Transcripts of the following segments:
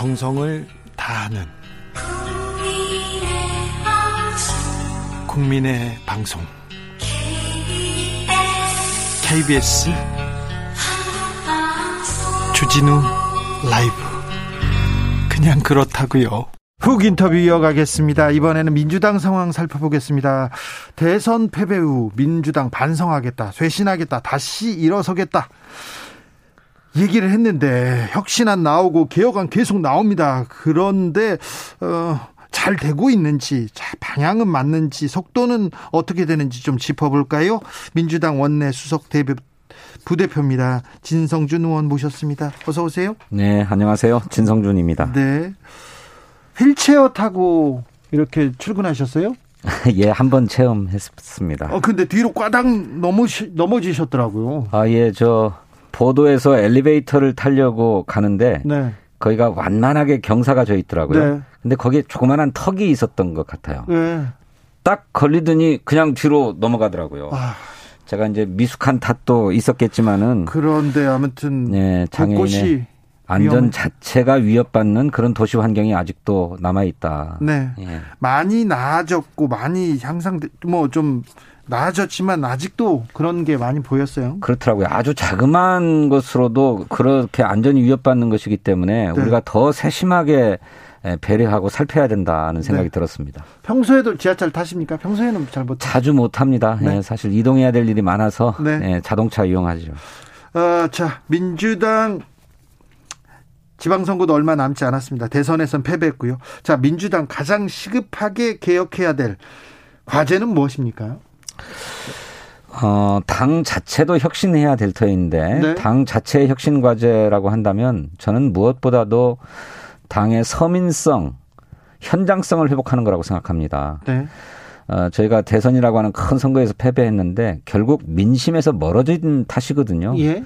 정성을 다하는 국민의 방송 KBS 주진우 라이브 그냥 그렇다고요. 훅 인터뷰 이어가겠습니다. 이번에는 민주당 상황 살펴보겠습니다. 대선 패배 후 민주당 반성하겠다, 쇄신하겠다, 다시 일어서겠다 얘기를 했는데 혁신안 나오고 개혁안 계속 나옵니다. 그런데 잘 되고 있는지, 방향은 맞는지, 속도는 어떻게 되는지 좀 짚어볼까요? 민주당 원내 수석 부대표입니다. 진성준 의원 모셨습니다. 어서 오세요. 네, 안녕하세요. 진성준입니다. 네, 휠체어 타고 이렇게 출근하셨어요? 예, 한번 체험했습니다. 근데 뒤로 꽈당 넘어지셨더라고요. 아, 예, 저 보도에서 엘리베이터를 타려고 가는데 네. 거기가 완만하게 경사가 져 있더라고요. 네. 근데 거기에 조그만한 턱이 있었던 것 같아요. 네. 딱 걸리더니 그냥 뒤로 넘어가더라고요. 아. 제가 이제 미숙한 탓도 있었겠지만은 그런데 아무튼 예, 장애인의 안전 위험해. 자체가 위협받는 그런 도시 환경이 아직도 남아 있다. 네, 예. 많이 나아졌고 많이 향상 뭐 좀. 나아졌지만 아직도 그런 게 많이 보였어요. 그렇더라고요. 아주 자그마한 것으로도 그렇게 안전이 위협받는 것이기 때문에 네. 우리가 더 세심하게 배려하고 살펴야 된다는 생각이 네. 들었습니다. 평소에도 지하철 타십니까? 평소에는 잘 못 타요. 자주 못 탑니다. 네. 예, 사실 이동해야 될 일이 많아서 네. 예, 자동차 이용하죠. 자, 민주당 지방선거도 얼마 남지 않았습니다. 대선에선 패배했고요. 자, 민주당 가장 시급하게 개혁해야 될 과제는 무엇입니까? 당 자체도 혁신해야 될 터인데 네. 당 자체의 혁신 과제라고 한다면 저는 무엇보다도 당의 서민성, 현장성을 회복하는 거라고 생각합니다. 네. 저희가 대선이라고 하는 큰 선거에서 패배했는데 결국 민심에서 멀어진 탓이거든요. 예.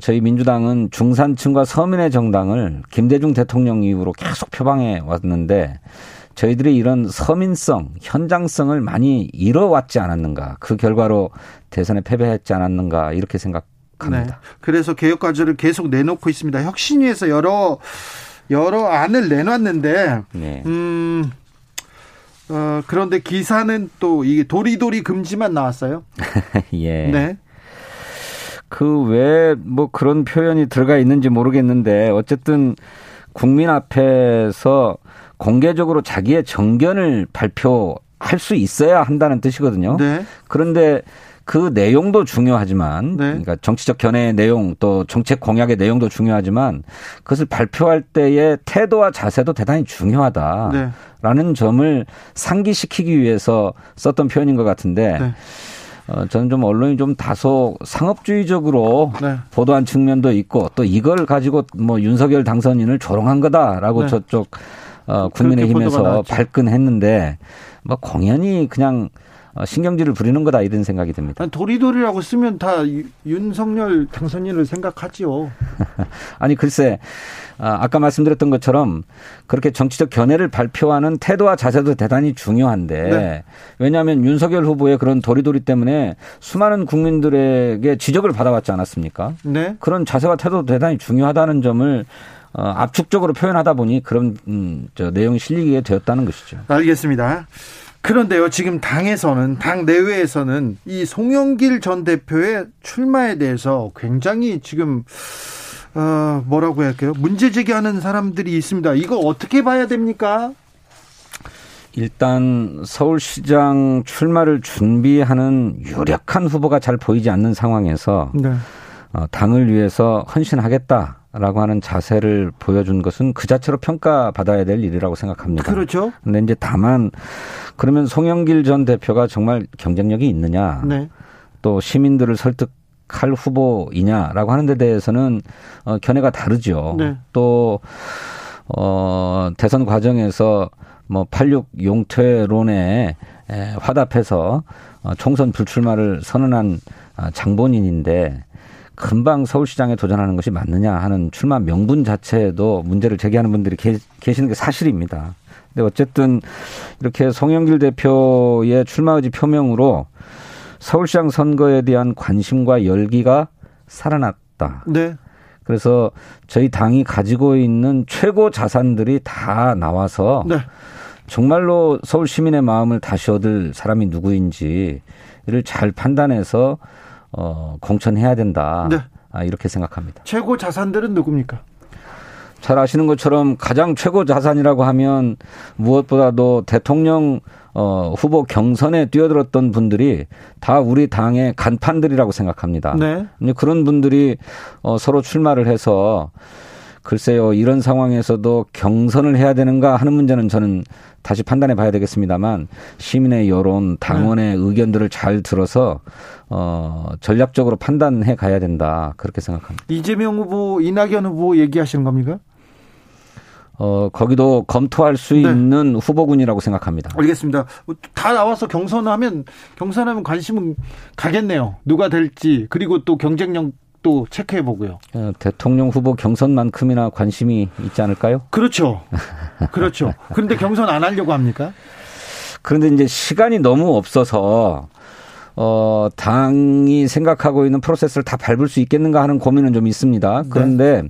저희 민주당은 중산층과 서민의 정당을 김대중 대통령 이후로 계속 표방해 왔는데 저희들이 이런 서민성, 현장성을 많이 잃어왔지 않았는가. 그 결과로 대선에 패배했지 않았는가 이렇게 생각합니다. 네. 그래서 개혁 과제를 계속 내놓고 있습니다. 혁신위에서 여러 안을 내놨는데 네. 그런데 기사는 또 이게 도리도리 금지만 나왔어요. 예. 네. 그 왜 뭐 그런 표현이 들어가 있는지 모르겠는데 어쨌든 국민 앞에서 공개적으로 자기의 정견을 발표할 수 있어야 한다는 뜻이거든요. 네. 그런데 그 내용도 중요하지만 네. 그러니까 정치적 견해의 내용 또 정책 공약의 내용도 중요하지만 그것을 발표할 때의 태도와 자세도 대단히 중요하다라는 네. 점을 상기시키기 위해서 썼던 표현인 것 같은데 네. 저는 좀 언론이 좀 다소 상업주의적으로 네. 보도한 측면도 있고 또 이걸 가지고 뭐 윤석열 당선인을 조롱한 거다라고 네. 저쪽 국민의힘에서 발끈했는데 뭐 공연히 그냥 신경질을 부리는 거다 이런 생각이 듭니다. 아니, 도리도리라고 쓰면 다 윤석열 당선인을 생각하지요. 아니 글쎄 아까 말씀드렸던 것처럼 그렇게 정치적 견해를 발표하는 태도와 자세도 대단히 중요한데 네. 왜냐하면 윤석열 후보의 그런 도리도리 때문에 수많은 국민들에게 지적을 받아왔지 않았습니까? 네. 그런 자세와 태도도 대단히 중요하다는 점을 압축적으로 표현하다 보니 그런 내용이 실리게 되었다는 것이죠. 알겠습니다. 그런데요, 지금 당에서는, 당 내외에서는 이 송영길 전 대표의 출마에 대해서 굉장히 지금 뭐라고 해야 할까요? 문제 제기하는 사람들이 있습니다. 이거 어떻게 봐야 됩니까? 일단 서울시장 출마를 준비하는 유력한 후보가 잘 보이지 않는 상황에서 네. 당을 위해서 헌신하겠다. 라고 하는 자세를 보여준 것은 그 자체로 평가받아야 될 일이라고 생각합니다. 그렇죠. 근데 이제 다만 그러면 송영길 전 대표가 정말 경쟁력이 있느냐, 네. 또 시민들을 설득할 후보이냐라고 하는 데 대해서는 견해가 다르죠. 네. 또 대선 과정에서 뭐 86 용퇴론에 화답해서 총선 불출마를 선언한 장본인인데 금방 서울시장에 도전하는 것이 맞느냐 하는 출마 명분 자체에도 문제를 제기하는 분들이 계시는 게 사실입니다. 근데 어쨌든 이렇게 송영길 대표의 출마 의지 표명으로 서울시장 선거에 대한 관심과 열기가 살아났다. 네. 그래서 저희 당이 가지고 있는 최고 자산들이 다 나와서 네. 정말로 서울 시민의 마음을 다시 얻을 사람이 누구인지를 잘 판단해서 공천해야 된다. 네. 이렇게 생각합니다. 최고 자산들은 누굽니까? 잘 아시는 것처럼 가장 최고 자산이라고 하면 무엇보다도 대통령 후보 경선에 뛰어들었던 분들이 다 우리 당의 간판들이라고 생각합니다. 네. 그런 분들이 서로 출마를 해서 글쎄요, 이런 상황에서도 경선을 해야 되는가 하는 문제는 저는 다시 판단해 봐야 되겠습니다만 시민의 여론, 당원의 네. 의견들을 잘 들어서 전략적으로 판단해 가야 된다. 그렇게 생각합니다. 이재명 후보, 이낙연 후보 얘기하시는 겁니까? 거기도 검토할 수 네. 있는 후보군이라고 생각합니다. 알겠습니다. 다 나와서 경선하면 관심은 가겠네요. 누가 될지, 그리고 또 경쟁력 또 체크해보고요. 대통령 후보 경선만큼이나 관심이 있지 않을까요? 그렇죠. 그렇죠. 그런데 경선 안 하려고 합니까? 그런데 이제 시간이 너무 없어서 당이 생각하고 있는 프로세스를 다 밟을 수 있겠는가 하는 고민은 좀 있습니다. 그런데 네.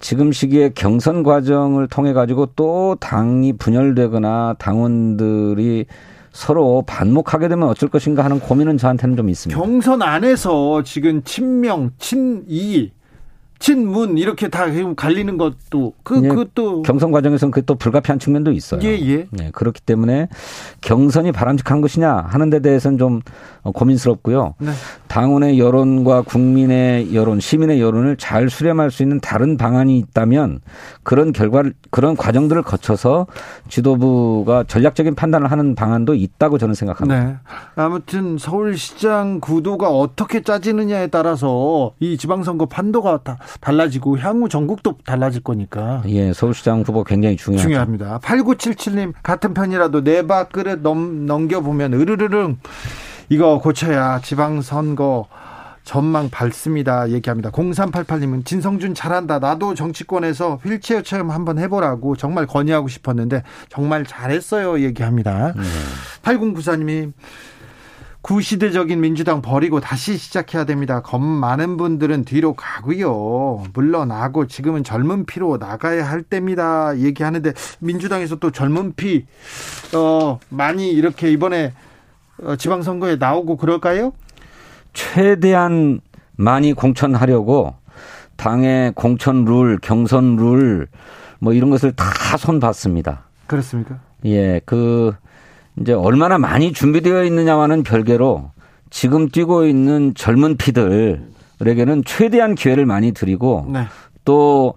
지금 시기에 경선 과정을 통해 가지고 또 당이 분열되거나 당원들이 서로 반목하게 되면 어쩔 것인가 하는 고민은 저한테는 좀 있습니다. 경선 안에서 지금 친명, 친이, 친문 이렇게 다 갈리는 것도 그것도 경선 과정에서는 그게 또 불가피한 측면도 있어요. 예예. 예. 그렇기 때문에 경선이 바람직한 것이냐 하는 데 대해서는 좀 고민스럽고요. 네. 당원의 여론과 국민의 여론, 시민의 여론을 잘 수렴할 수 있는 다른 방안이 있다면 그런 결과를 그런 과정들을 거쳐서 지도부가 전략적인 판단을 하는 방안도 있다고 저는 생각합니다. 네. 아무튼 서울시장 구도가 어떻게 짜지느냐에 따라서 이 지방선거 판도가 달라지고 향후 전국도 달라질 거니까. 예, 서울시장 후보 굉장히 중요합니다. 8977님 같은 편이라도 네 밥그릇 넘겨보면 으르르릉 이거 고쳐야 지방선거 전망 밝습니다 얘기합니다. 0388님은 진성준 잘한다. 나도 정치권에서 휠체어 체험 한번 해보라고 정말 건의하고 싶었는데 정말 잘했어요 얘기합니다. 8094님이 구시대적인 민주당 버리고 다시 시작해야 됩니다. 겁 많은 분들은 뒤로 가고요. 물러나고 지금은 젊은 피로 나가야 할 때입니다. 얘기하는데 민주당에서 또 젊은 피 많이 이렇게 이번에 지방선거에 나오고 그럴까요? 최대한 많이 공천하려고 당의 공천 룰, 경선 룰 뭐 이런 것을 다 손봤습니다. 그렇습니까? 예, 이제 얼마나 많이 준비되어 있느냐와는 별개로 지금 뛰고 있는 젊은 피들에게는 최대한 기회를 많이 드리고 네. 또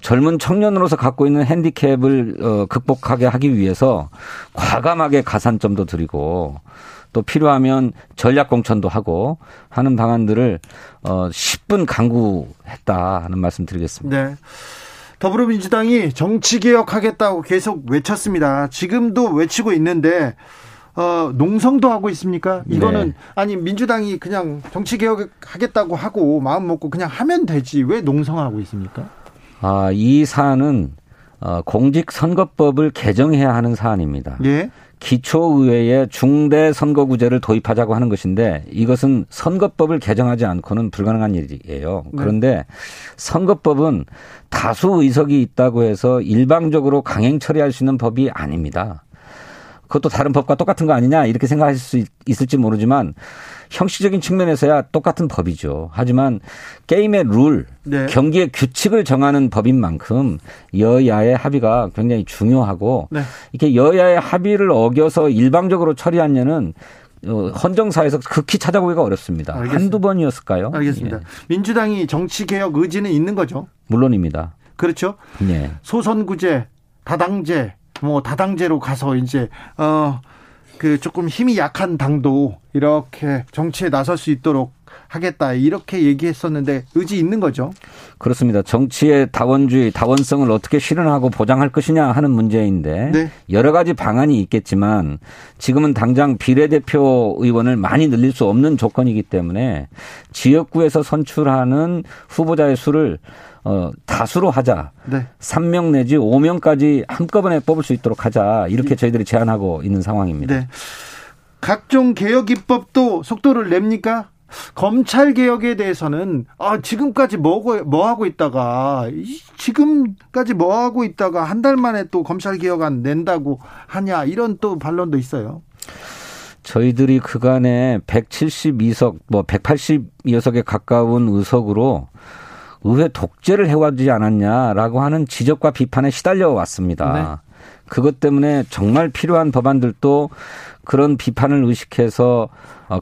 젊은 청년으로서 갖고 있는 핸디캡을 극복하게 하기 위해서 과감하게 가산점도 드리고 또 필요하면 전략 공천도 하고 하는 방안들을 10분 강구했다 하는 말씀 드리겠습니다. 네. 더불어민주당이 정치개혁하겠다고 계속 외쳤습니다. 지금도 외치고 있는데 농성도 하고 있습니까? 이거는 네. 아니 민주당이 그냥 정치개혁하겠다고 하고 마음 먹고 그냥 하면 되지 왜 농성하고 있습니까? 이 사안은 공직선거법을 개정해야 하는 사안입니다. 예. 기초의회에 중대 선거구제를 도입하자고 하는 것인데 이것은 선거법을 개정하지 않고는 불가능한 일이에요. 그런데 선거법은 다수 의석이 있다고 해서 일방적으로 강행 처리할 수 있는 법이 아닙니다. 그것도 다른 법과 똑같은 거 아니냐 이렇게 생각하실 수 있을지 모르지만 형식적인 측면에서야 똑같은 법이죠. 하지만 게임의 룰, 네. 경기의 규칙을 정하는 법인 만큼 여야의 합의가 굉장히 중요하고 네. 이렇게 여야의 합의를 어겨서 일방적으로 처리한 예는 헌정사에서 극히 찾아보기가 어렵습니다. 알겠습니다. 한두 번이었을까요? 알겠습니다. 예. 민주당이 정치개혁 의지는 있는 거죠? 물론입니다. 그렇죠? 네. 소선구제, 다당제. 다당제로 가서 이제 조금 힘이 약한 당도 이렇게 정치에 나설 수 있도록 하겠다 이렇게 얘기했었는데 의지 있는 거죠? 그렇습니다. 정치의 다원주의, 다원성을 어떻게 실현하고 보장할 것이냐 하는 문제인데 네. 여러 가지 방안이 있겠지만 지금은 당장 비례대표 의원을 많이 늘릴 수 없는 조건이기 때문에 지역구에서 선출하는 후보자의 수를 다수로 하자. 네. 3명 내지 5명까지 한꺼번에 뽑을 수 있도록 하자. 이렇게 저희들이 제안하고 있는 상황입니다. 네. 각종 개혁 입법도 속도를 냅니까? 검찰개혁에 대해서는 지금까지 뭐 하고 있다가 한 달 만에 또 검찰개혁 안 낸다고 하냐 이런 또 반론도 있어요. 저희들이 그간에 172석, 182석에 가까운 의석으로 의회 독재를 해와주지 않았냐라고 하는 지적과 비판에 시달려 왔습니다. 네. 그것 때문에 정말 필요한 법안들도 그런 비판을 의식해서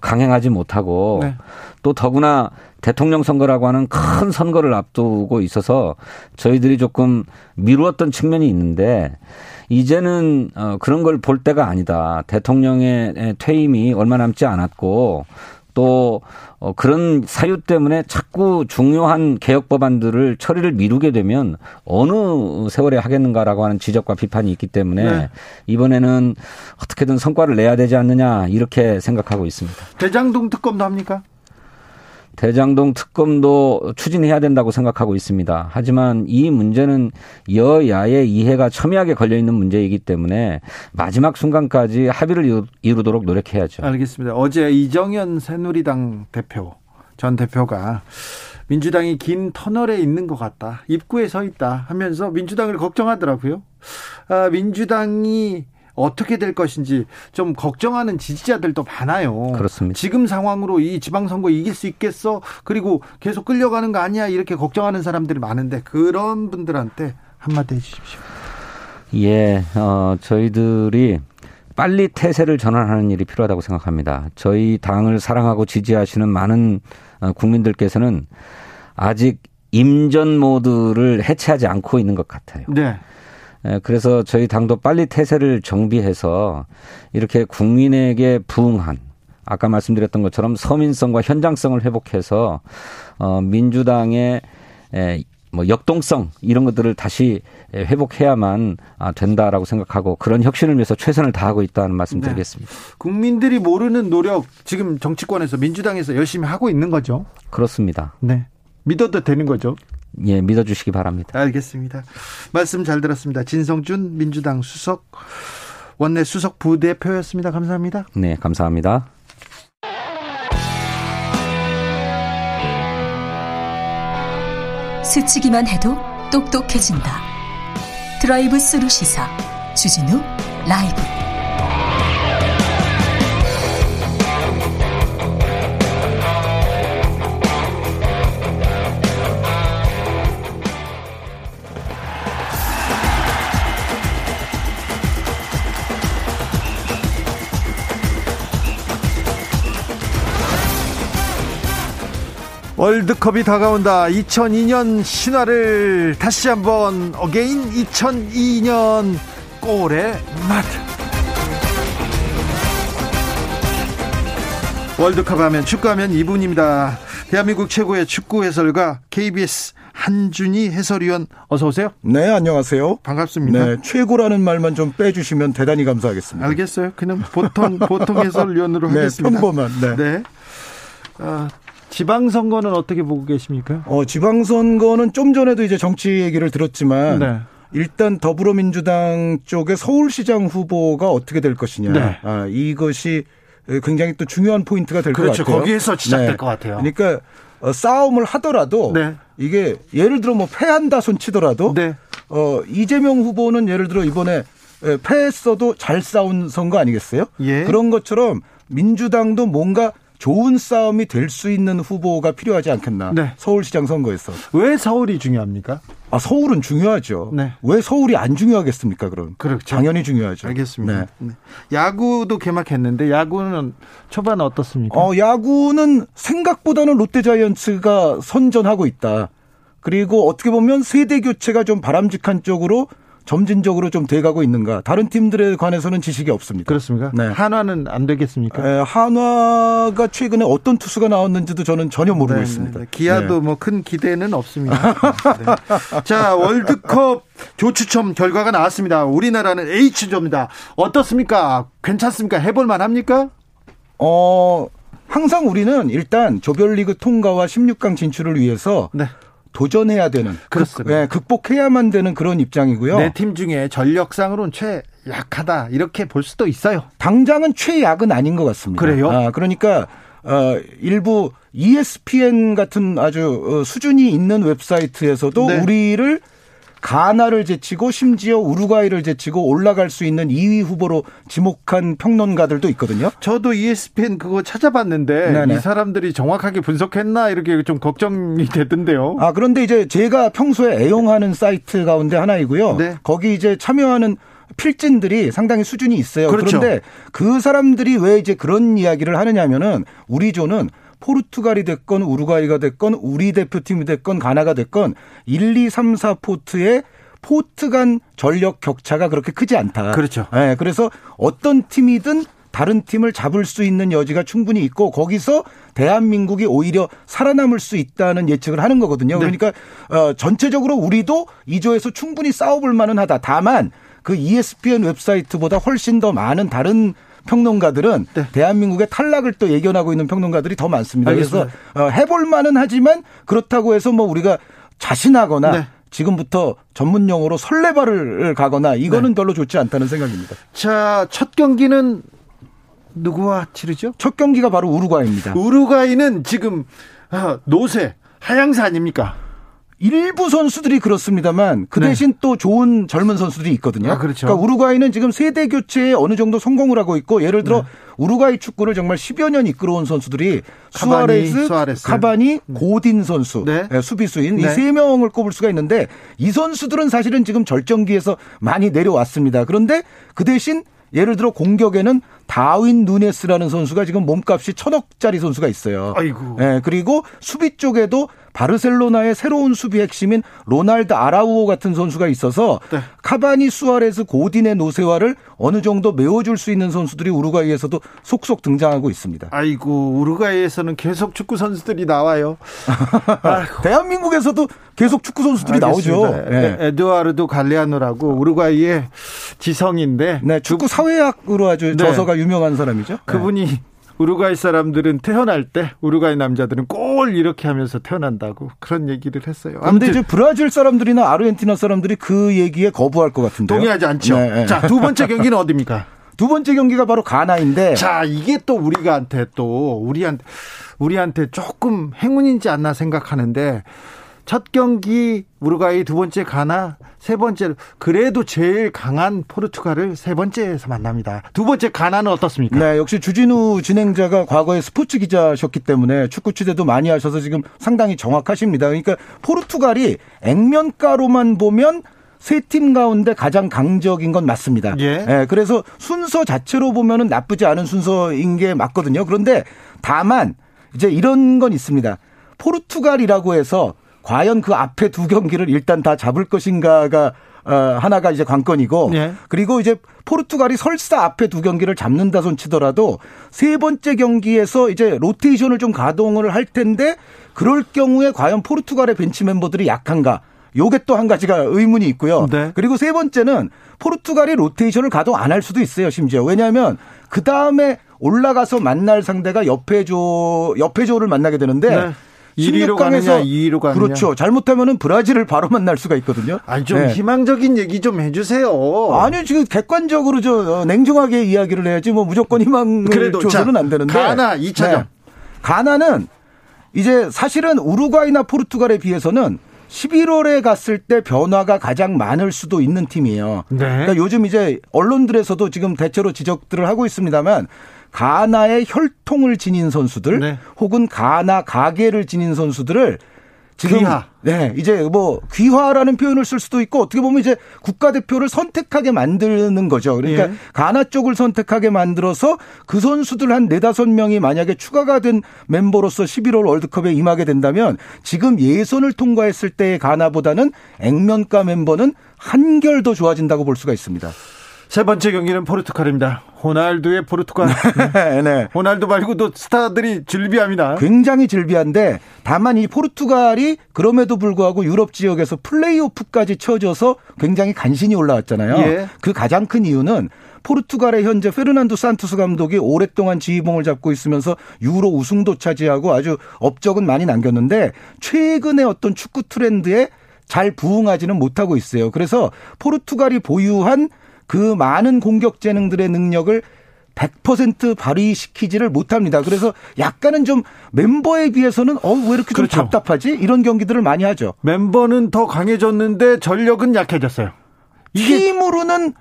강행하지 못하고 네. 또 더구나 대통령 선거라고 하는 큰 선거를 앞두고 있어서 저희들이 조금 미루었던 측면이 있는데 이제는 그런 걸 볼 때가 아니다. 대통령의 퇴임이 얼마 남지 않았고 또 그런 사유 때문에 자꾸 중요한 개혁 법안들을 처리를 미루게 되면 어느 세월에 하겠는가라고 하는 지적과 비판이 있기 때문에 네. 이번에는 어떻게든 성과를 내야 되지 않느냐 이렇게 생각하고 있습니다. 대장동 특검도 합니까? 대장동 특검도 추진해야 된다고 생각하고 있습니다. 하지만 이 문제는 여야의 이해가 첨예하게 걸려있는 문제이기 때문에 마지막 순간까지 합의를 이루도록 노력해야죠. 알겠습니다. 어제 이정현 새누리당 전 대표가 민주당이 긴 터널에 있는 것 같다. 입구에 서 있다 하면서 민주당을 걱정하더라고요. 민주당이 어떻게 될 것인지 좀 걱정하는 지지자들도 많아요. 그렇습니다. 지금 상황으로 이 지방선거 이길 수 있겠어? 그리고 계속 끌려가는 거 아니야? 이렇게 걱정하는 사람들이 많은데 그런 분들한테 한마디 해 주십시오. 예, 저희들이 빨리 태세를 전환하는 일이 필요하다고 생각합니다. 저희 당을 사랑하고 지지하시는 많은 국민들께서는 아직 임전 모드를 해체하지 않고 있는 것 같아요. 네. 그래서 저희 당도 빨리 태세를 정비해서 이렇게 국민에게 부응한 아까 말씀드렸던 것처럼 서민성과 현장성을 회복해서 민주당의 역동성 이런 것들을 다시 회복해야만 된다라고 생각하고 그런 혁신을 위해서 최선을 다하고 있다는 말씀 드리겠습니다. 네. 국민들이 모르는 노력 지금 정치권에서 민주당에서 열심히 하고 있는 거죠? 그렇습니다. 네. 믿어도 되는 거죠? 예, 믿어주시기 바랍니다. 알겠습니다. 말씀 잘 들었습니다. 진성준 민주당 수석 원내 수석 부대표였습니다. 감사합니다. 네, 감사합니다. 스치기만 해도 똑똑해진다. 드라이브 스루 시사 주진우 라이브. 월드컵이 다가온다. 2002년 신화를 다시 한번 어게인 2002년 골의 맛. 월드컵 하면 축구하면 이분입니다. 대한민국 최고의 축구 해설가 KBS 한준희 해설위원 어서 오세요. 네, 안녕하세요. 반갑습니다. 네, 최고라는 말만 좀 빼주시면 대단히 감사하겠습니다. 알겠어요. 그냥 보통 해설위원으로 네, 하겠습니다. 평범한. 네. 네. 지방선거는 어떻게 보고 계십니까? 지방선거는 좀 전에도 이제 정치 얘기를 들었지만 네. 일단 더불어민주당 쪽의 서울시장 후보가 어떻게 될 것이냐. 네. 이것이 굉장히 또 중요한 포인트가 될 것 같아요. 그렇죠. 거기에서 시작될 네. 것 같아요. 그러니까 싸움을 하더라도 네. 이게 예를 들어 뭐 패한다 손치더라도 네. 이재명 후보는 예를 들어 이번에 패했어도 잘 싸운 선거 아니겠어요? 예. 그런 것처럼 민주당도 뭔가 좋은 싸움이 될 수 있는 후보가 필요하지 않겠나. 네. 서울시장 선거에서. 왜 서울이 중요합니까? 서울은 중요하죠. 네. 왜 서울이 안 중요하겠습니까, 그럼? 그렇죠. 당연히 중요하죠. 알겠습니다. 네. 야구도 개막했는데 야구는 초반 어떻습니까? 야구는 생각보다는 롯데자이언츠가 선전하고 있다. 그리고 어떻게 보면 세대 교체가 좀 바람직한 쪽으로 점진적으로 좀 돼가고 있는가. 다른 팀들에 관해서는 지식이 없습니다. 그렇습니까? 네. 한화는 안 되겠습니까? 한화가 최근에 어떤 투수가 나왔는지도 저는 전혀 모르고 네네. 있습니다. 기아도 네. 뭐 큰 기대는 없습니다. 네. 자, 월드컵 조추첨 결과가 나왔습니다. 우리나라는 H조입니다. 어떻습니까? 괜찮습니까? 해볼만 합니까? 항상 우리는 일단 조별리그 통과와 16강 진출을 위해서 네. 도전해야 되는, 극복해야만 되는 그런 입장이고요. 네 팀 중에 전력상으로는 최약하다 이렇게 볼 수도 있어요. 당장은 최약은 아닌 것 같습니다. 그래요? 그러니까 일부 ESPN 같은 아주 수준이 있는 웹사이트에서도 네. 우리를 가나를 제치고 심지어 우루과이를 제치고 올라갈 수 있는 2위 후보로 지목한 평론가들도 있거든요. 저도 ESPN 그거 찾아봤는데 네네. 이 사람들이 정확하게 분석했나 이렇게 좀 걱정이 됐던데요. 아, 그런데 이제 제가 평소에 애용하는 사이트 가운데 하나이고요. 네. 거기 이제 참여하는 필진들이 상당히 수준이 있어요. 그렇죠. 그런데 그 사람들이 왜 이제 그런 이야기를 하느냐면은 우리 조는 포르투갈이 됐건 우루과이가 됐건 우리 대표팀이 됐건 가나가 됐건 1, 2, 3, 4포트의 포트 간 전력 격차가 그렇게 크지 않다. 그렇죠. 네, 그래서 어떤 팀이든 다른 팀을 잡을 수 있는 여지가 충분히 있고 거기서 대한민국이 오히려 살아남을 수 있다는 예측을 하는 거거든요. 네. 그러니까 전체적으로 우리도 2조에서 충분히 싸워볼 만은 하다. 다만 그 ESPN 웹사이트보다 훨씬 더 많은 다른 평론가들은 네. 대한민국의 탈락을 또 예견하고 있는 평론가들이 더 많습니다. 알겠습니다. 그래서 해볼 만은 하지만 그렇다고 해서 뭐 우리가 자신하거나 네. 지금부터 전문 용어로 설레발을 가거나 이거는 네. 별로 좋지 않다는 생각입니다. 자, 첫 경기는 누구와 치르죠? 첫 경기가 바로 우루과이입니다. 우루과이는 지금 노세, 하향세 아닙니까? 일부 선수들이 그렇습니다만 그 대신 네. 또 좋은 젊은 선수들이 있거든요. 아, 그렇죠. 그러니까 우루과이는 지금 세대 교체에 어느 정도 성공을 하고 있고 예를 들어 네. 우루과이 축구를 정말 10여 년 이끌어온 선수들이 수아레스, 카바니, 고딘 선수, 네. 수비수인 네. 이 세 명을 꼽을 수가 있는데 이 선수들은 사실은 지금 절정기에서 많이 내려왔습니다. 그런데 그 대신 예를 들어 공격에는 다윈 누네스라는 선수가 지금 몸값이 1,000억짜리 선수가 있어요. 아이고. 예, 그리고 수비 쪽에도 바르셀로나의 새로운 수비 핵심인 로날드 아라우호 같은 선수가 있어서 네. 카바니, 수아레스, 고딘의 노세화를 어느 정도 메워줄 수 있는 선수들이 우루과이에서도 속속 등장하고 있습니다. 아이고, 우루과이에서는 계속 축구 선수들이 나와요. 대한민국에서도 계속 축구 선수들이 알겠습니다. 나오죠. 네. 에드와르도 갈레아노라고 우루과이의 지성인데 네, 축구 사회학으로 아주 네. 저서가 유명한 사람이죠. 그분이 네. 우루과이 사람들은 태어날 때 우루과이 남자들은 골 이렇게 하면서 태어난다고 그런 얘기를 했어요. 그런데 이제 브라질 사람들이나 아르헨티나 사람들이 그 얘기에 거부할 것 같은데요. 동의하지 않죠. 네, 네. 자, 두 번째 경기는 어디입니까? 두 번째 경기가 바로 가나인데. 자, 이게 또 우리한테 조금 행운인지 않나 생각하는데 첫 경기 우루과이, 두 번째 가나, 세 번째 그래도 제일 강한 포르투갈을 세 번째에서 만납니다. 두 번째 가나는 어떻습니까? 네, 역시 주진우 진행자가 과거에 스포츠 기자셨기 때문에 축구 취재도 많이 하셔서 지금 상당히 정확하십니다. 그러니까 포르투갈이 액면가로만 보면 세 팀 가운데 가장 강적인 건 맞습니다. 예. 네, 그래서 순서 자체로 보면은 나쁘지 않은 순서인 게 맞거든요. 그런데 다만 이제 이런 건 있습니다. 포르투갈이라고 해서 과연 그 앞에 두 경기를 일단 다 잡을 것인가가 하나가 이제 관건이고 예. 그리고 이제 포르투갈이 설사 앞에 두 경기를 잡는다 손치더라도 세 번째 경기에서 이제 로테이션을 좀 가동을 할 텐데 그럴 경우에 과연 포르투갈의 벤치 멤버들이 약한가 요게 또 한 가지가 의문이 있고요. 네. 그리고 세 번째는 포르투갈이 로테이션을 가동 안 할 수도 있어요. 심지어 왜냐하면 그 다음에 올라가서 만날 상대가 옆에 조를 만나게 되는데. 네. 1위로 가느냐 2위로 가느냐. 그렇죠. 잘못하면은 브라질을 바로 만날 수가 있거든요. 아니 좀 네. 희망적인 얘기 좀 해주세요. 아니 지금 객관적으로 저 냉정하게 이야기를 해야지 뭐 무조건 희망을 줘서는 안 되는데. 가나 2차전. 네. 가나는 이제 사실은 우루과이나 포르투갈에 비해서는 11월에 갔을 때 변화가 가장 많을 수도 있는 팀이에요. 네. 그러니까 요즘 이제 언론들에서도 지금 대체로 지적들을 하고 있습니다만 가나의 혈통을 지닌 선수들 네. 혹은 가나 가계를 지닌 선수들을 지금 귀화. 네, 이제 뭐 귀화라는 표현을 쓸 수도 있고 어떻게 보면 이제 국가대표를 선택하게 만드는 거죠. 그러니까 예. 가나 쪽을 선택하게 만들어서 그 선수들 한 4-5명이 만약에 추가가 된 멤버로서 11월 월드컵에 임하게 된다면 지금 예선을 통과했을 때의 가나보다는 액면가 멤버는 한결 더 좋아진다고 볼 수가 있습니다. 세 번째 경기는 포르투갈입니다. 호날두의 포르투갈. 네, 네. 호날두 말고도 스타들이 즐비합니다. 굉장히 즐비한데 다만 이 포르투갈이 그럼에도 불구하고 유럽 지역에서 플레이오프까지 쳐져서 굉장히 간신히 올라왔잖아요. 예. 그 가장 큰 이유는 포르투갈의 현재 페르난두 산투스 감독이 오랫동안 지휘봉을 잡고 있으면서 유로 우승도 차지하고 아주 업적은 많이 남겼는데 최근의 어떤 축구 트렌드에 잘 부응하지는 못하고 있어요. 그래서 포르투갈이 보유한 그 많은 공격 재능들의 능력을 100% 발휘시키지를 못합니다. 그래서 약간은 좀 멤버에 비해서는 왜 이렇게 그렇죠. 좀 답답하지? 이런 경기들을 많이 하죠. 멤버는 더 강해졌는데 전력은 약해졌어요. 팀으로는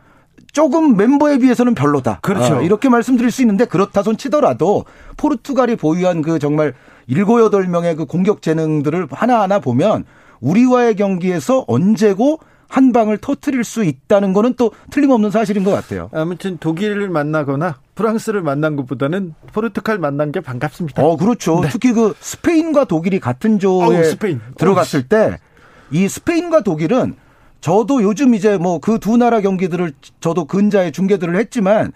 조금 멤버에 비해서는 별로다. 그렇죠. 이렇게 말씀드릴 수 있는데 그렇다 손 치더라도 포르투갈이 보유한 그 정말 7, 8명의 그 공격 재능들을 하나하나 보면 우리와의 경기에서 언제고 한 방을 터뜨릴 수 있다는 거는 또 틀림없는 사실인 것 같아요. 아무튼 독일을 만나거나 프랑스를 만난 것보다는 포르투갈 만난 게 반갑습니다. 그렇죠. 네. 특히 그 스페인과 독일이 같은 조에 스페인. 들어갔을 때 이 스페인과 독일은 저도 요즘 이제 뭐 그 두 나라 경기들을 저도 근자에 중계들을 했지만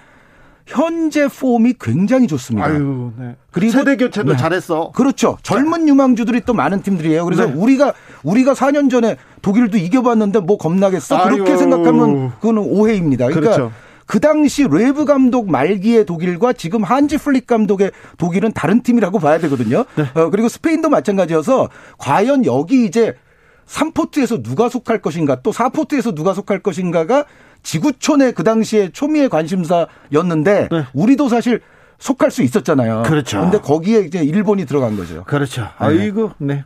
현재 폼이 굉장히 좋습니다. 아유, 네. 그리고 세대 교체도 네. 잘했어. 그렇죠. 젊은 유망주들이 또 많은 팀들이에요. 그래서 네. 우리가 4년 전에 독일도 이겨봤는데 뭐 겁나겠어? 아유. 그렇게 생각하면 그건 오해입니다. 그러니까 그렇죠. 그 당시 뢰브 감독 말기의 독일과 지금 한지 플릭 감독의 독일은 다른 팀이라고 봐야 되거든요. 네. 그리고 스페인도 마찬가지여서 과연 여기 이제 3포트에서 누가 속할 것인가 또 4포트에서 누가 속할 것인가가 지구촌의 그 당시에 초미의 관심사였는데 네. 우리도 사실 속할 수 있었잖아요. 그렇죠. 근데 거기에 이제 일본이 들어간 거죠. 그렇죠. 아이고, 네.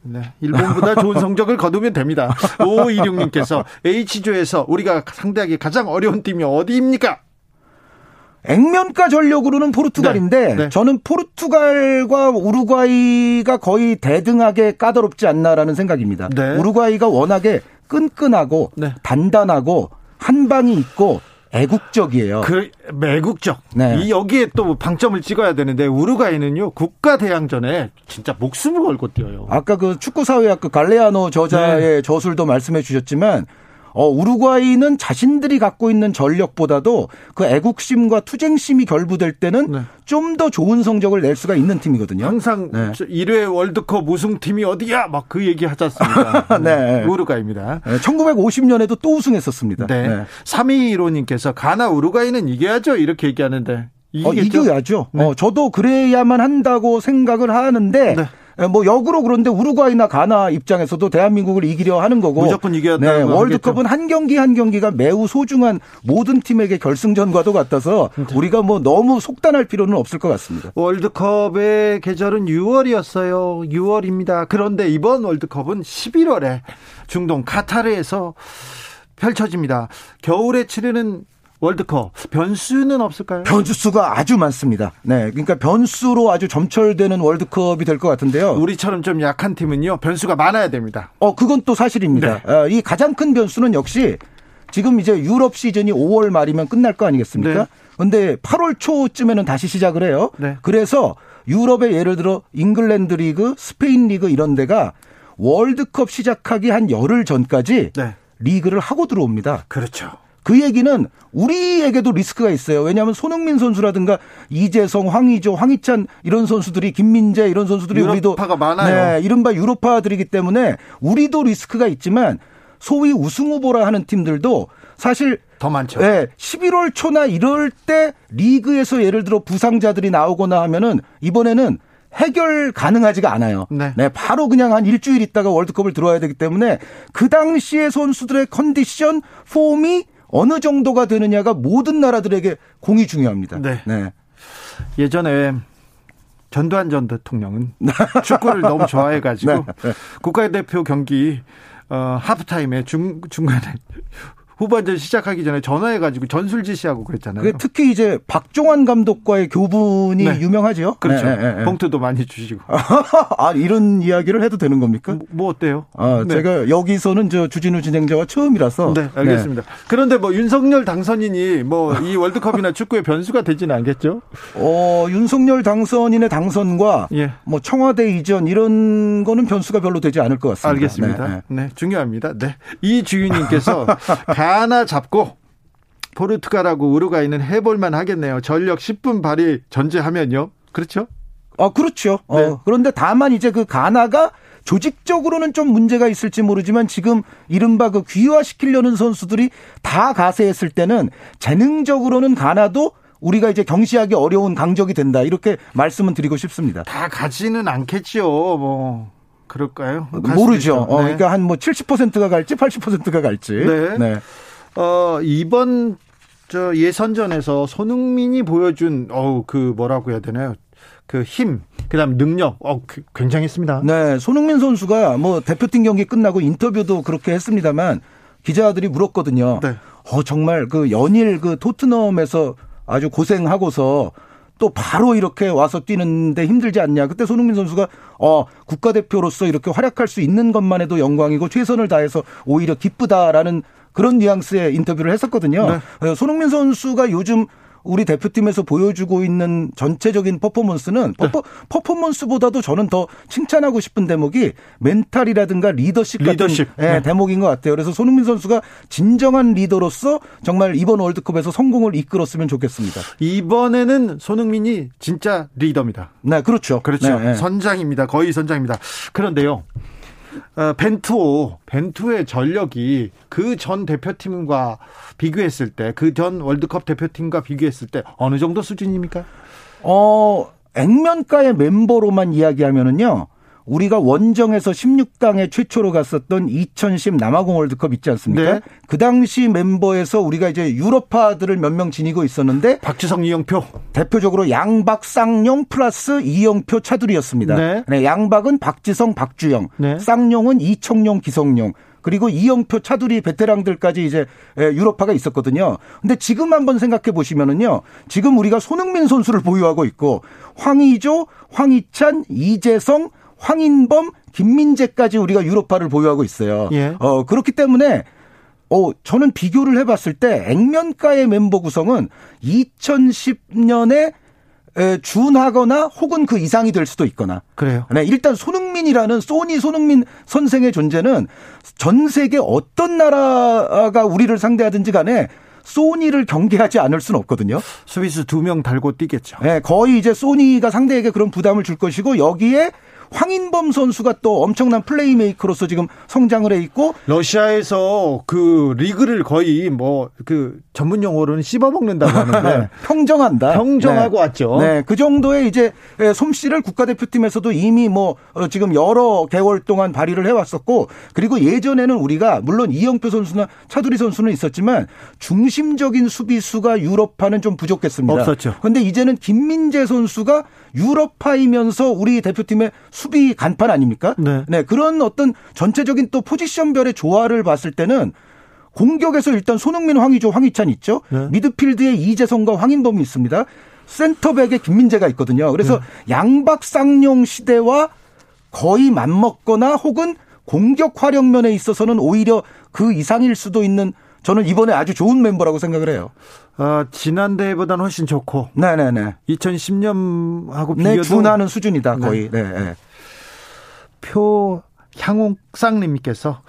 네. 일본보다 좋은 성적을 거두면 됩니다. 5526님께서 H조에서 우리가 상대하기 가장 어려운 팀이 어디입니까? 액면가 전력으로는 포르투갈인데 네. 네. 저는 포르투갈과 우루과이가 거의 대등하게 까다롭지 않나라는 생각입니다. 네. 우루과이가 워낙에 끈끈하고 네. 단단하고 한 방이 있고 애국적이에요. 애국적. 네. 여기에 또 방점을 찍어야 되는데 우루과이는요 국가 대항전에 진짜 목숨을 걸고 뛰어요. 아까 그 축구사회학 그 갈레아노 저자의 네. 저술도 말씀해 주셨지만 우루과이는 자신들이 갖고 있는 전력보다도 그 애국심과 투쟁심이 결부될 때는 네. 좀 더 좋은 성적을 낼 수가 있는 팀이거든요. 항상 네. 1회 월드컵 우승팀이 어디야? 막 그 얘기 하지 않습니까? 네. 우루과이입니다. 네. 1950년에도 또 우승했었습니다. 네. 네. 321호님께서 가나 우루과이는 이겨야죠. 이렇게 얘기하는데. 이겨야죠. 네. 저도 그래야만 한다고 생각을 하는데. 네. 뭐 역으로 그런데 우루과이나 가나 입장에서도 대한민국을 이기려 하는 거고 무조건 이겨야 된다는 네, 월드컵은 하겠죠. 한 경기 한 경기가 매우 소중한 모든 팀에게 결승전과도 같아서 네. 우리가 뭐 너무 속단할 필요는 없을 것 같습니다. 월드컵의 계절은 6월이었어요. 6월입니다. 그런데 이번 월드컵은 11월에 중동 카타르에서 펼쳐집니다. 겨울에 치르는 월드컵 변수는 없을까요? 변수가 아주 많습니다. 네, 그러니까 변수로 아주 점철되는 월드컵이 될 것 같은데요. 우리처럼 좀 약한 팀은요 변수가 많아야 됩니다. 그건 또 사실입니다. 네. 이 가장 큰 변수는 역시 지금 이제 유럽 시즌이 5월 말이면 끝날 거 아니겠습니까? 그런데 네. 8월 초쯤에는 다시 시작을 해요. 네. 그래서 유럽의 예를 들어 잉글랜드 리그, 스페인 리그 이런 데가 월드컵 시작하기 한 열흘 전까지 네. 리그를 하고 들어옵니다. 그렇죠. 그 얘기는 우리에게도 리스크가 있어요. 왜냐하면 손흥민 선수라든가 이재성, 황의조, 황희찬 이런 선수들이 김민재 이런 선수들이 유럽파가 우리도 많아요. 네, 이른바 유럽파들이기 때문에 우리도 리스크가 있지만 소위 우승 후보라 하는 팀들도 사실 더 많죠. 네, 11월 초나 이럴 때 리그에서 예를 들어 부상자들이 나오거나 하면은 이번에는 해결 가능하지가 않아요. 네. 네, 바로 그냥 한 일주일 있다가 월드컵을 들어와야 되기 때문에 그 당시에 선수들의 컨디션, 폼이 어느 정도가 되느냐가 모든 나라들에게 공이 중요합니다. 네. 네. 예전에 전두환 전 대통령은 축구를 너무 좋아해가지고 네. 네. 국가대표 경기 하프타임에 중간에 후반전 시작하기 전에 전화해가지고 전술 지시하고 그랬잖아요. 특히 이제 박종환 감독과의 교분이 네. 유명하죠. 그렇죠. 네, 네, 네. 봉투도 많이 주시고. 이런 이야기를 해도 되는 겁니까? 뭐 어때요? 네. 제가 여기서는 주진우 진행자와 처음이라서. 네, 알겠습니다. 네. 그런데 뭐 윤석열 당선인이 뭐 이 월드컵이나 축구의 변수가 되지는 않겠죠? 윤석열 당선인의 당선과 예. 뭐 청와대 이전 이런 거는 변수가 별로 되지 않을 것 같습니다. 알겠습니다. 네, 네. 네 중요합니다. 네. 이 주인님께서 하나 잡고 포르투갈하고 우루과이는 해볼만 하겠네요. 전력 10분 발휘 전제하면요. 그렇죠? 그렇죠. 네. 그런데 다만 이제 그 가나가 조직적으로는 좀 문제가 있을지 모르지만 지금 이른바 그 귀화시키려는 선수들이 다 가세했을 때는 재능적으로는 가나도 우리가 이제 경시하기 어려운 강적이 된다. 이렇게 말씀은 드리고 싶습니다. 다 가지는 않겠죠. 뭐. 그럴까요? 모르죠. 네. 그러니까 한 뭐 70%가 갈지 80%가 갈지. 네. 네. 이번 저 예선전에서 손흥민이 보여준 그 뭐라고 해야 되나요? 그 힘, 그다음 능력, 굉장했습니다. 네, 손흥민 선수가 뭐 대표팀 경기 끝나고 인터뷰도 그렇게 했습니다만 기자들이 물었거든요. 네. 정말 그 연일 그 토트넘에서 아주 고생하고서 또 바로 이렇게 와서 뛰는데 힘들지 않냐. 그때 손흥민 선수가 국가대표로서 이렇게 활약할 수 있는 것만 해도 영광이고 최선을 다해서 오히려 기쁘다라는 그런 뉘앙스의 인터뷰를 했었거든요. 네. 손흥민 선수가 요즘 우리 대표팀에서 보여주고 있는 전체적인 퍼포먼스는 퍼포먼스보다도 저는 더 칭찬하고 싶은 대목이 멘탈이라든가 리더십. 같은 대목인 것 같아요. 그래서 손흥민 선수가 진정한 리더로서 정말 이번 월드컵에서 성공을 이끌었으면 좋겠습니다. 이번에는 손흥민이 진짜 리더입니다. 네, 그렇죠. 네. 선장입니다. 거의 선장입니다. 그런데요. 벤투의 전력이 그 전 대표팀과 비교했을 때, 그 전 월드컵 대표팀과 비교했을 때 어느 정도 수준입니까? 액면가의 멤버로만 이야기하면은요. 우리가 원정에서 16강에 최초로 갔었던 2010 남아공 월드컵 있지 않습니까? 네. 그 당시 멤버에서 우리가 이제 유럽파들을 몇 명 지니고 있었는데 박지성, 이영표. 대표적으로 양박, 쌍용 플러스 이영표, 차두리였습니다. 네. 네, 양박은 박지성, 박주영. 네. 쌍용은 이청용, 기성용. 그리고 이영표, 차두리 베테랑들까지 이제 유럽파가 있었거든요. 근데 지금 한번 생각해 보시면은요. 지금 우리가 손흥민 선수를 보유하고 있고 황의조, 황희찬, 이재성 황인범, 김민재까지 우리가 유럽파를 보유하고 있어요. 예. 그렇기 때문에 저는 비교를 해봤을 때 액면가의 멤버 구성은 2010년에 준하거나 혹은 그 이상이 될 수도 있거나. 그래요. 네, 일단 손흥민이라는 소니 손흥민 선생의 존재는 전 세계 어떤 나라가 우리를 상대하든지 간에 소니를 경계하지 않을 수는 없거든요. 스위스 2명 달고 뛰겠죠. 네, 거의 이제 소니가 상대에게 그런 부담을 줄 것이고 여기에 황인범 선수가 또 엄청난 플레이메이커로서 지금 성장을 해 있고 러시아에서 그 리그를 거의 뭐 그 전문 용어로는 씹어먹는다고 하는데 평정하고 네. 왔죠. 네, 그 정도의 이제 솜씨를 국가대표팀에서도 이미 뭐 지금 여러 개월 동안 발휘를 해왔었고 그리고 예전에는 우리가 물론 이영표 선수나 차두리 선수는 있었지만 중심적인 수비수가 유럽파는 좀 부족했습니다. 없었죠. 그런데 이제는 김민재 선수가 유럽파이면서 우리 대표팀의 수비 간판 아닙니까? 네. 네, 그런 어떤 전체적인 또 포지션별의 조화를 봤을 때는 공격에서 일단 손흥민, 황의조, 황희찬 있죠. 네. 미드필드에 이재성과 황인범이 있습니다. 센터백에 김민재가 있거든요. 그래서 네. 양박쌍용 시대와 거의 맞먹거나 혹은 공격 활용면에 있어서는 오히려 그 이상일 수도 있는 저는 이번에 아주 좋은 멤버라고 생각을 해요. 지난 대회보다는 훨씬 좋고. 네네네. 2010년하고 비교도 준하는 수준이다 거의. 네. 네. 표향옥상님께서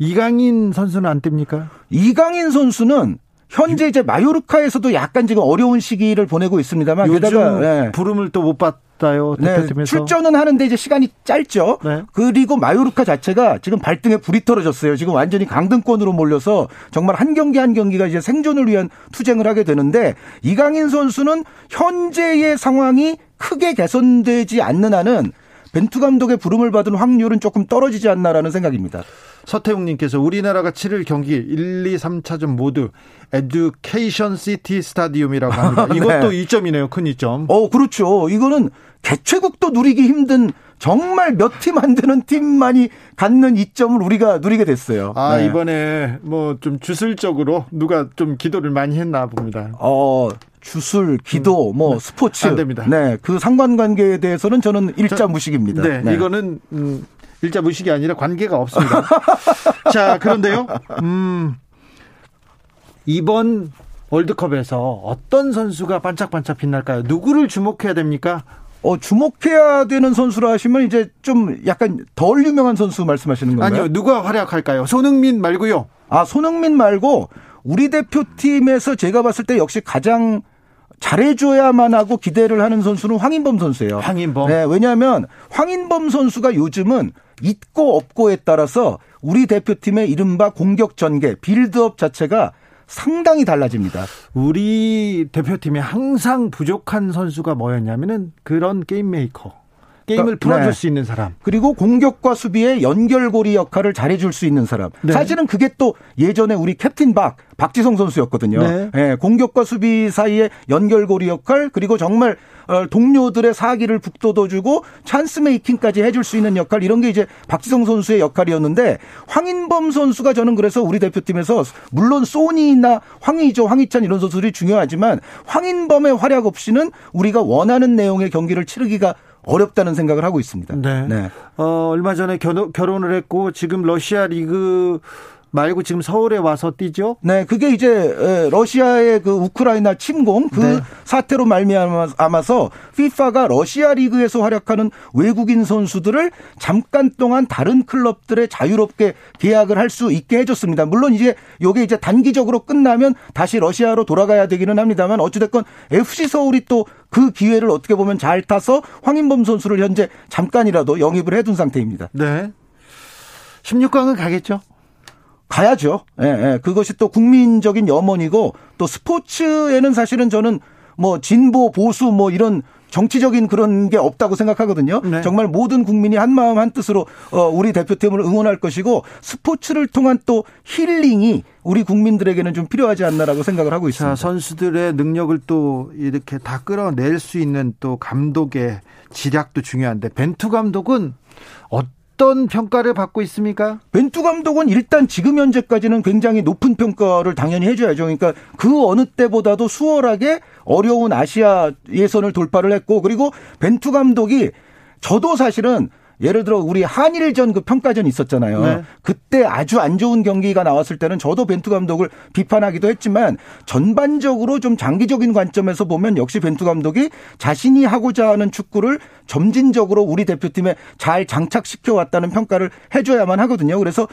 이강인 선수는 안 뜹니까? 이강인 선수는 현재 이제 마요르카에서도 약간 지금 어려운 시기를 보내고 있습니다만 요즘 게다가 네. 부름을 또 못 받. 네, 출전은 하는데 이제 시간이 짧죠. 네. 그리고 마요르카 자체가 지금 발등에 불이 떨어졌어요. 지금 완전히 강등권으로 몰려서 정말 한 경기 한 경기가 이제 생존을 위한 투쟁을 하게 되는데 이강인 선수는 현재의 상황이 크게 개선되지 않는 한은 벤투 감독의 부름을 받은 확률은 조금 떨어지지 않나라는 생각입니다. 서태웅님께서 우리나라가 치를 경기 1, 2, 3차전 모두 에듀케이션 시티 스타디움이라고 합니다. 이것도 네. 이점이네요. 큰 이점. 그렇죠. 이거는 개최국도 누리기 힘든 정말 몇 팀 안 되는 팀만이 갖는 이점을 우리가 누리게 됐어요. 네. 이번에 뭐 좀 주술적으로 누가 좀 기도를 많이 했나 봅니다. 주술, 기도, 뭐 네. 스포츠. 안 됩니다. 네, 그 상관관계에 대해서는 저는 일자무식입니다. 네, 네. 이거는 일자무식이 아니라 관계가 없습니다. 자, 그런데요. 이번 월드컵에서 어떤 선수가 반짝반짝 빛날까요? 누구를 주목해야 됩니까? 주목해야 되는 선수라 하시면 이제 좀 약간 덜 유명한 선수 말씀하시는 건가요? 아니요. 누가 활약할까요? 손흥민 말고요. 손흥민 말고 우리 대표팀에서 제가 봤을 때 역시 가장 잘해줘야만 하고 기대를 하는 선수는 황인범 선수예요. 황인범. 네, 왜냐하면 황인범 선수가 요즘은 있고 없고에 따라서 우리 대표팀의 이른바 공격 전개, 빌드업 자체가 상당히 달라집니다. 우리 대표팀이 항상 부족한 선수가 뭐였냐면은 그런 게임 메이커. 게임을 풀어줄 수 있는 사람. 그리고 공격과 수비의 연결고리 역할을 잘해줄 수 있는 사람. 네. 사실은 그게 또 예전에 우리 캡틴 박지성 선수였거든요. 네. 네, 공격과 수비 사이의 연결고리 역할, 그리고 정말 동료들의 사기를 북돋워주고 찬스 메이킹까지 해줄 수 있는 역할, 이런 게 이제 박지성 선수의 역할이었는데, 황인범 선수가 저는 그래서 우리 대표팀에서 물론 소니나 황의조, 황희찬 이런 선수들이 중요하지만 황인범의 활약 없이는 우리가 원하는 내용의 경기를 치르기가 어렵다는 생각을 하고 있습니다. 네. 네. 얼마 전에 결혼을 했고 지금 러시아 리그 말고 지금 서울에 와서 뛰죠? 네, 그게 이제 러시아의 그 우크라이나 침공 그 네. 사태로 말미암아서 FIFA가 러시아 리그에서 활약하는 외국인 선수들을 잠깐 동안 다른 클럽들에 자유롭게 계약을 할 수 있게 해줬습니다. 물론 이제 이게 이제 단기적으로 끝나면 다시 러시아로 돌아가야 되기는 합니다만, 어찌됐건 FC 서울이 또 그 기회를 어떻게 보면 잘 타서 황인범 선수를 현재 잠깐이라도 영입을 해둔 상태입니다. 네, 16강은 가겠죠? 가야죠. 예, 예. 그것이 또 국민적인 염원이고, 또 스포츠에는 사실은 저는 뭐 진보, 보수 뭐 이런 정치적인 그런 게 없다고 생각하거든요. 네. 정말 모든 국민이 한 마음 한 뜻으로 우리 대표팀을 응원할 것이고, 스포츠를 통한 또 힐링이 우리 국민들에게는 좀 필요하지 않나라고 생각을 하고 있습니다. 자, 선수들의 능력을 또 이렇게 다 끌어낼 수 있는 또 감독의 지략도 중요한데, 벤투 감독은 어떤 평가를 받고 있습니까? 벤투 감독은 일단 지금 현재까지는 굉장히 높은 평가를 당연히 해줘야죠. 그러니까 그 어느 때보다도 수월하게 어려운 아시아 예선을 돌파를 했고, 그리고 벤투 감독이, 저도 사실은 예를 들어 우리 한일전 그 평가전 있었잖아요. 네. 그때 아주 안 좋은 경기가 나왔을 때는 저도 벤투 감독을 비판하기도 했지만, 전반적으로 좀 장기적인 관점에서 보면 역시 벤투 감독이 자신이 하고자 하는 축구를 점진적으로 우리 대표팀에 잘 장착시켜 왔다는 평가를 해줘야만 하거든요. 그래서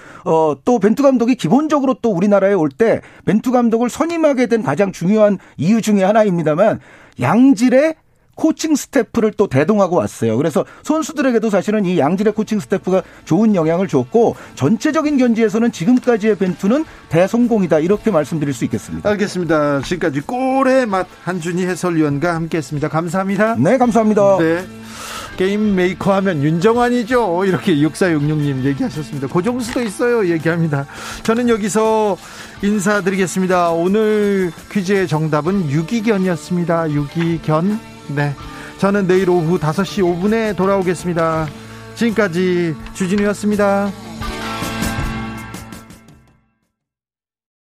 또 벤투 감독이 기본적으로 또 우리나라에 올 때 벤투 감독을 선임하게 된 가장 중요한 이유 중에 하나입니다만, 양질의 코칭 스태프를 또 대동하고 왔어요. 그래서 선수들에게도 사실은 이 양질의 코칭 스태프가 좋은 영향을 줬고, 전체적인 견지에서는 지금까지의 벤투는 대성공이다, 이렇게 말씀드릴 수 있겠습니다. 알겠습니다. 지금까지 골의 맛 한준희 해설위원과 함께했습니다. 감사합니다. 네, 감사합니다. 네. 게임 메이커 하면 윤정환이죠, 이렇게 6466님 얘기하셨습니다. 고정수도 있어요 얘기합니다. 저는 여기서 인사드리겠습니다. 오늘 퀴즈의 정답은 유기견이었습니다. 유기견. 네, 저는 내일 오후 5시 5분에 돌아오겠습니다. 지금까지 주진우였습니다.